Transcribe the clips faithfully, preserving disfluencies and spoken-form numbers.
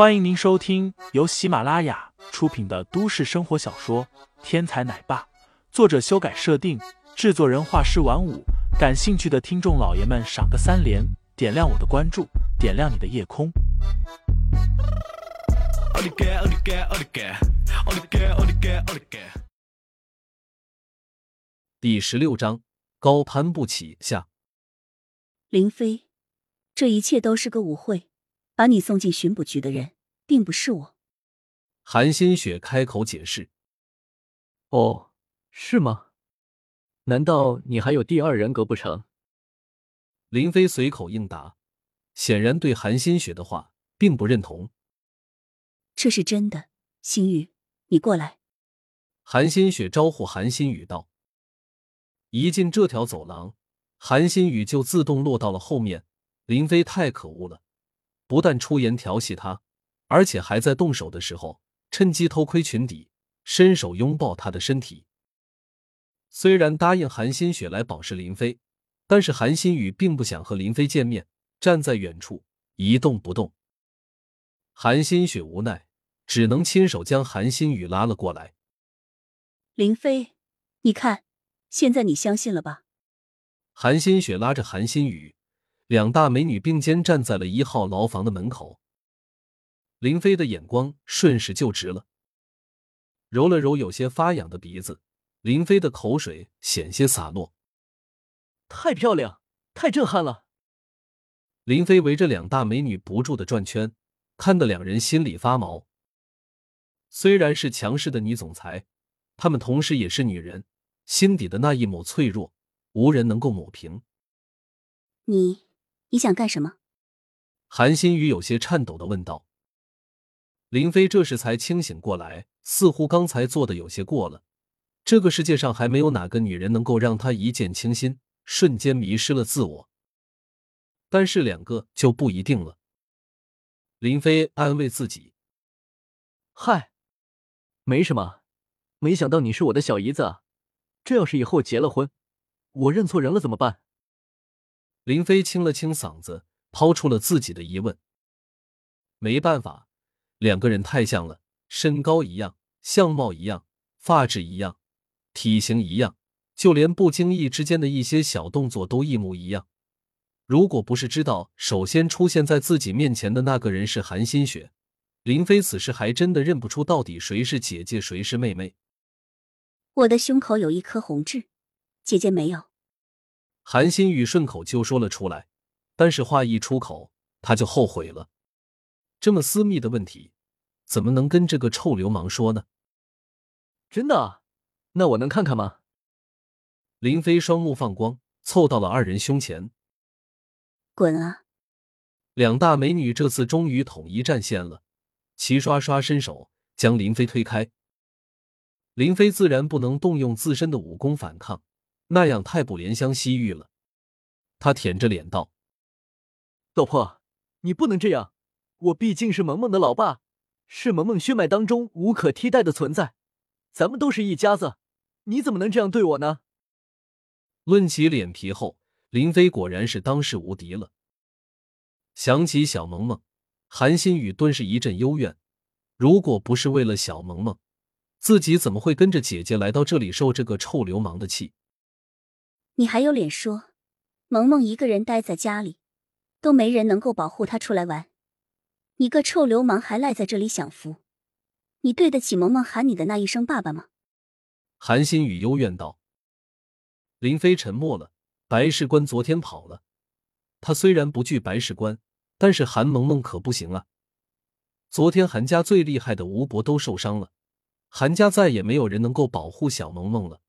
欢迎您收听由喜马拉雅出品的都市生活小说《天才奶爸》，作者修改设定，制作人画师晚舞。感兴趣的听众老爷们，赏个三连，点亮我的关注，点亮你的夜空。第十六章，高攀不起下。林飞，这一切都是个误会。把你送进巡捕局的人并不是我。韩鲜雪开口解释。哦，是吗？难道你还有第二人格不成？林飞随口应答，显然对韩鲜雪的话并不认同。这是真的，心雨，你过来。韩鲜雪招呼韩新宇道。一进这条走廊，韩新宇就自动落到了后面。林飞太可恶了。不但出言调戏他，而且还在动手的时候趁机偷窥裙底，伸手拥抱他的身体。虽然答应韩新雪来保释林飞，但是韩新宇并不想和林飞见面，站在远处一动不动。韩新雪无奈，只能亲手将韩新宇拉了过来。林飞，你看，现在你相信了吧？韩新雪拉着韩新宇，两大美女并肩站在了一号牢房的门口。林飞的眼光顺势就直了，揉了揉有些发痒的鼻子，林飞的口水险些洒落。太漂亮，太震撼了。林飞围着两大美女不住的转圈，看得两人心里发毛。虽然是强势的女总裁，她们同时也是女人，心底的那一抹脆弱，无人能够抹平。你你想干什么？韩新宇有些颤抖地问道。林飞这时才清醒过来，似乎刚才做的有些过了。这个世界上还没有哪个女人能够让他一见倾心，瞬间迷失了自我。但是两个就不一定了。林飞安慰自己。嗨，没什么，没想到你是我的小姨子啊，这要是以后结了婚，我认错人了怎么办？林飞清了清嗓子，抛出了自己的疑问。没办法，两个人太像了，身高一样，相貌一样，发质一样，体型一样，就连不经意之间的一些小动作都一模一样。如果不是知道首先出现在自己面前的那个人是韩新雪，林飞此时还真的认不出到底谁是姐姐谁是妹妹。我的胸口有一颗红痣，姐姐没有。韩新宇顺口就说了出来，但是话一出口，他就后悔了。这么私密的问题，怎么能跟这个臭流氓说呢？真的？那我能看看吗？林飞双目放光，凑到了二人胸前。滚啊！两大美女这次终于统一战线了，齐刷刷伸手将林飞推开。林飞自然不能动用自身的武功反抗，那样太不怜香惜玉了。他舔着脸道：老婆，你不能这样，我毕竟是萌萌的老爸，是萌萌血脉当中无可替代的存在，咱们都是一家子，你怎么能这样对我呢？论起脸皮厚，林飞果然是当世无敌了。想起小萌萌，韩新宇顿时一阵幽怨，如果不是为了小萌萌，自己怎么会跟着姐姐来到这里受这个臭流氓的气？你还有脸说萌萌一个人待在家里都没人能够保护她出来玩，你个臭流氓还赖在这里享福，你对得起萌萌喊你的那一声爸爸吗？韩新宇幽怨道。林飞沉默了，白事官昨天跑了，他虽然不惧白事官，但是韩萌萌可不行啊。昨天韩家最厉害的吴伯都受伤了，韩家再也没有人能够保护小萌萌了。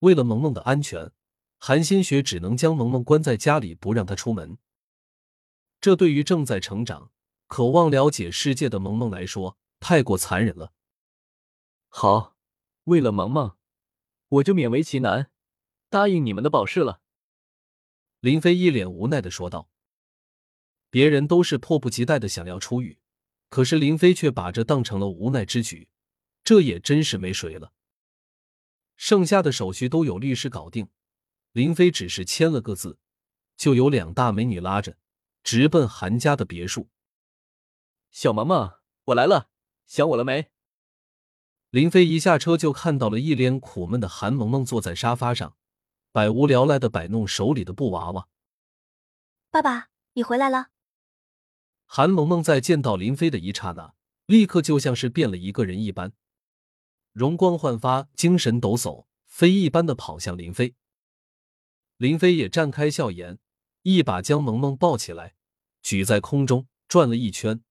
为了萌萌的安全，韩新雪只能将萌萌关在家里，不让她出门。这对于正在成长渴望了解世界的萌萌来说太过残忍了。好，为了萌萌，我就勉为其难答应你们的保释了。林飞一脸无奈地说道。别人都是迫不及待地想要出狱，可是林飞却把这当成了无奈之举，这也真是没谁了。剩下的手续都有律师搞定，林飞只是签了个字，就有两大美女拉着直奔韩家的别墅。小萌萌，我来了，想我了没？”林飞一下车就看到了一脸苦闷的韩萌萌坐在沙发上，百无聊赖地摆弄手里的布娃娃。“爸爸，你回来了。”韩萌萌在见到林飞的一刹那，立刻就像是变了一个人一般，容光焕发，精神抖擞，飞一般地跑向林飞。林飞也绽开笑颜，一把将萌萌抱起来，举在空中转了一圈。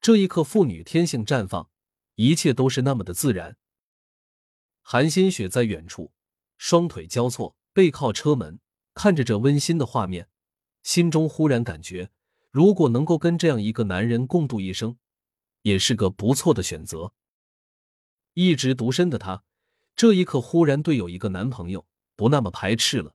这一刻，父女天性绽放，一切都是那么的自然。韩新雪在远处，双腿交错，背靠车门，看着这温馨的画面，心中忽然感觉，如果能够跟这样一个男人共度一生，也是个不错的选择。一直独身的她，这一刻忽然对有一个男朋友不那么排斥了。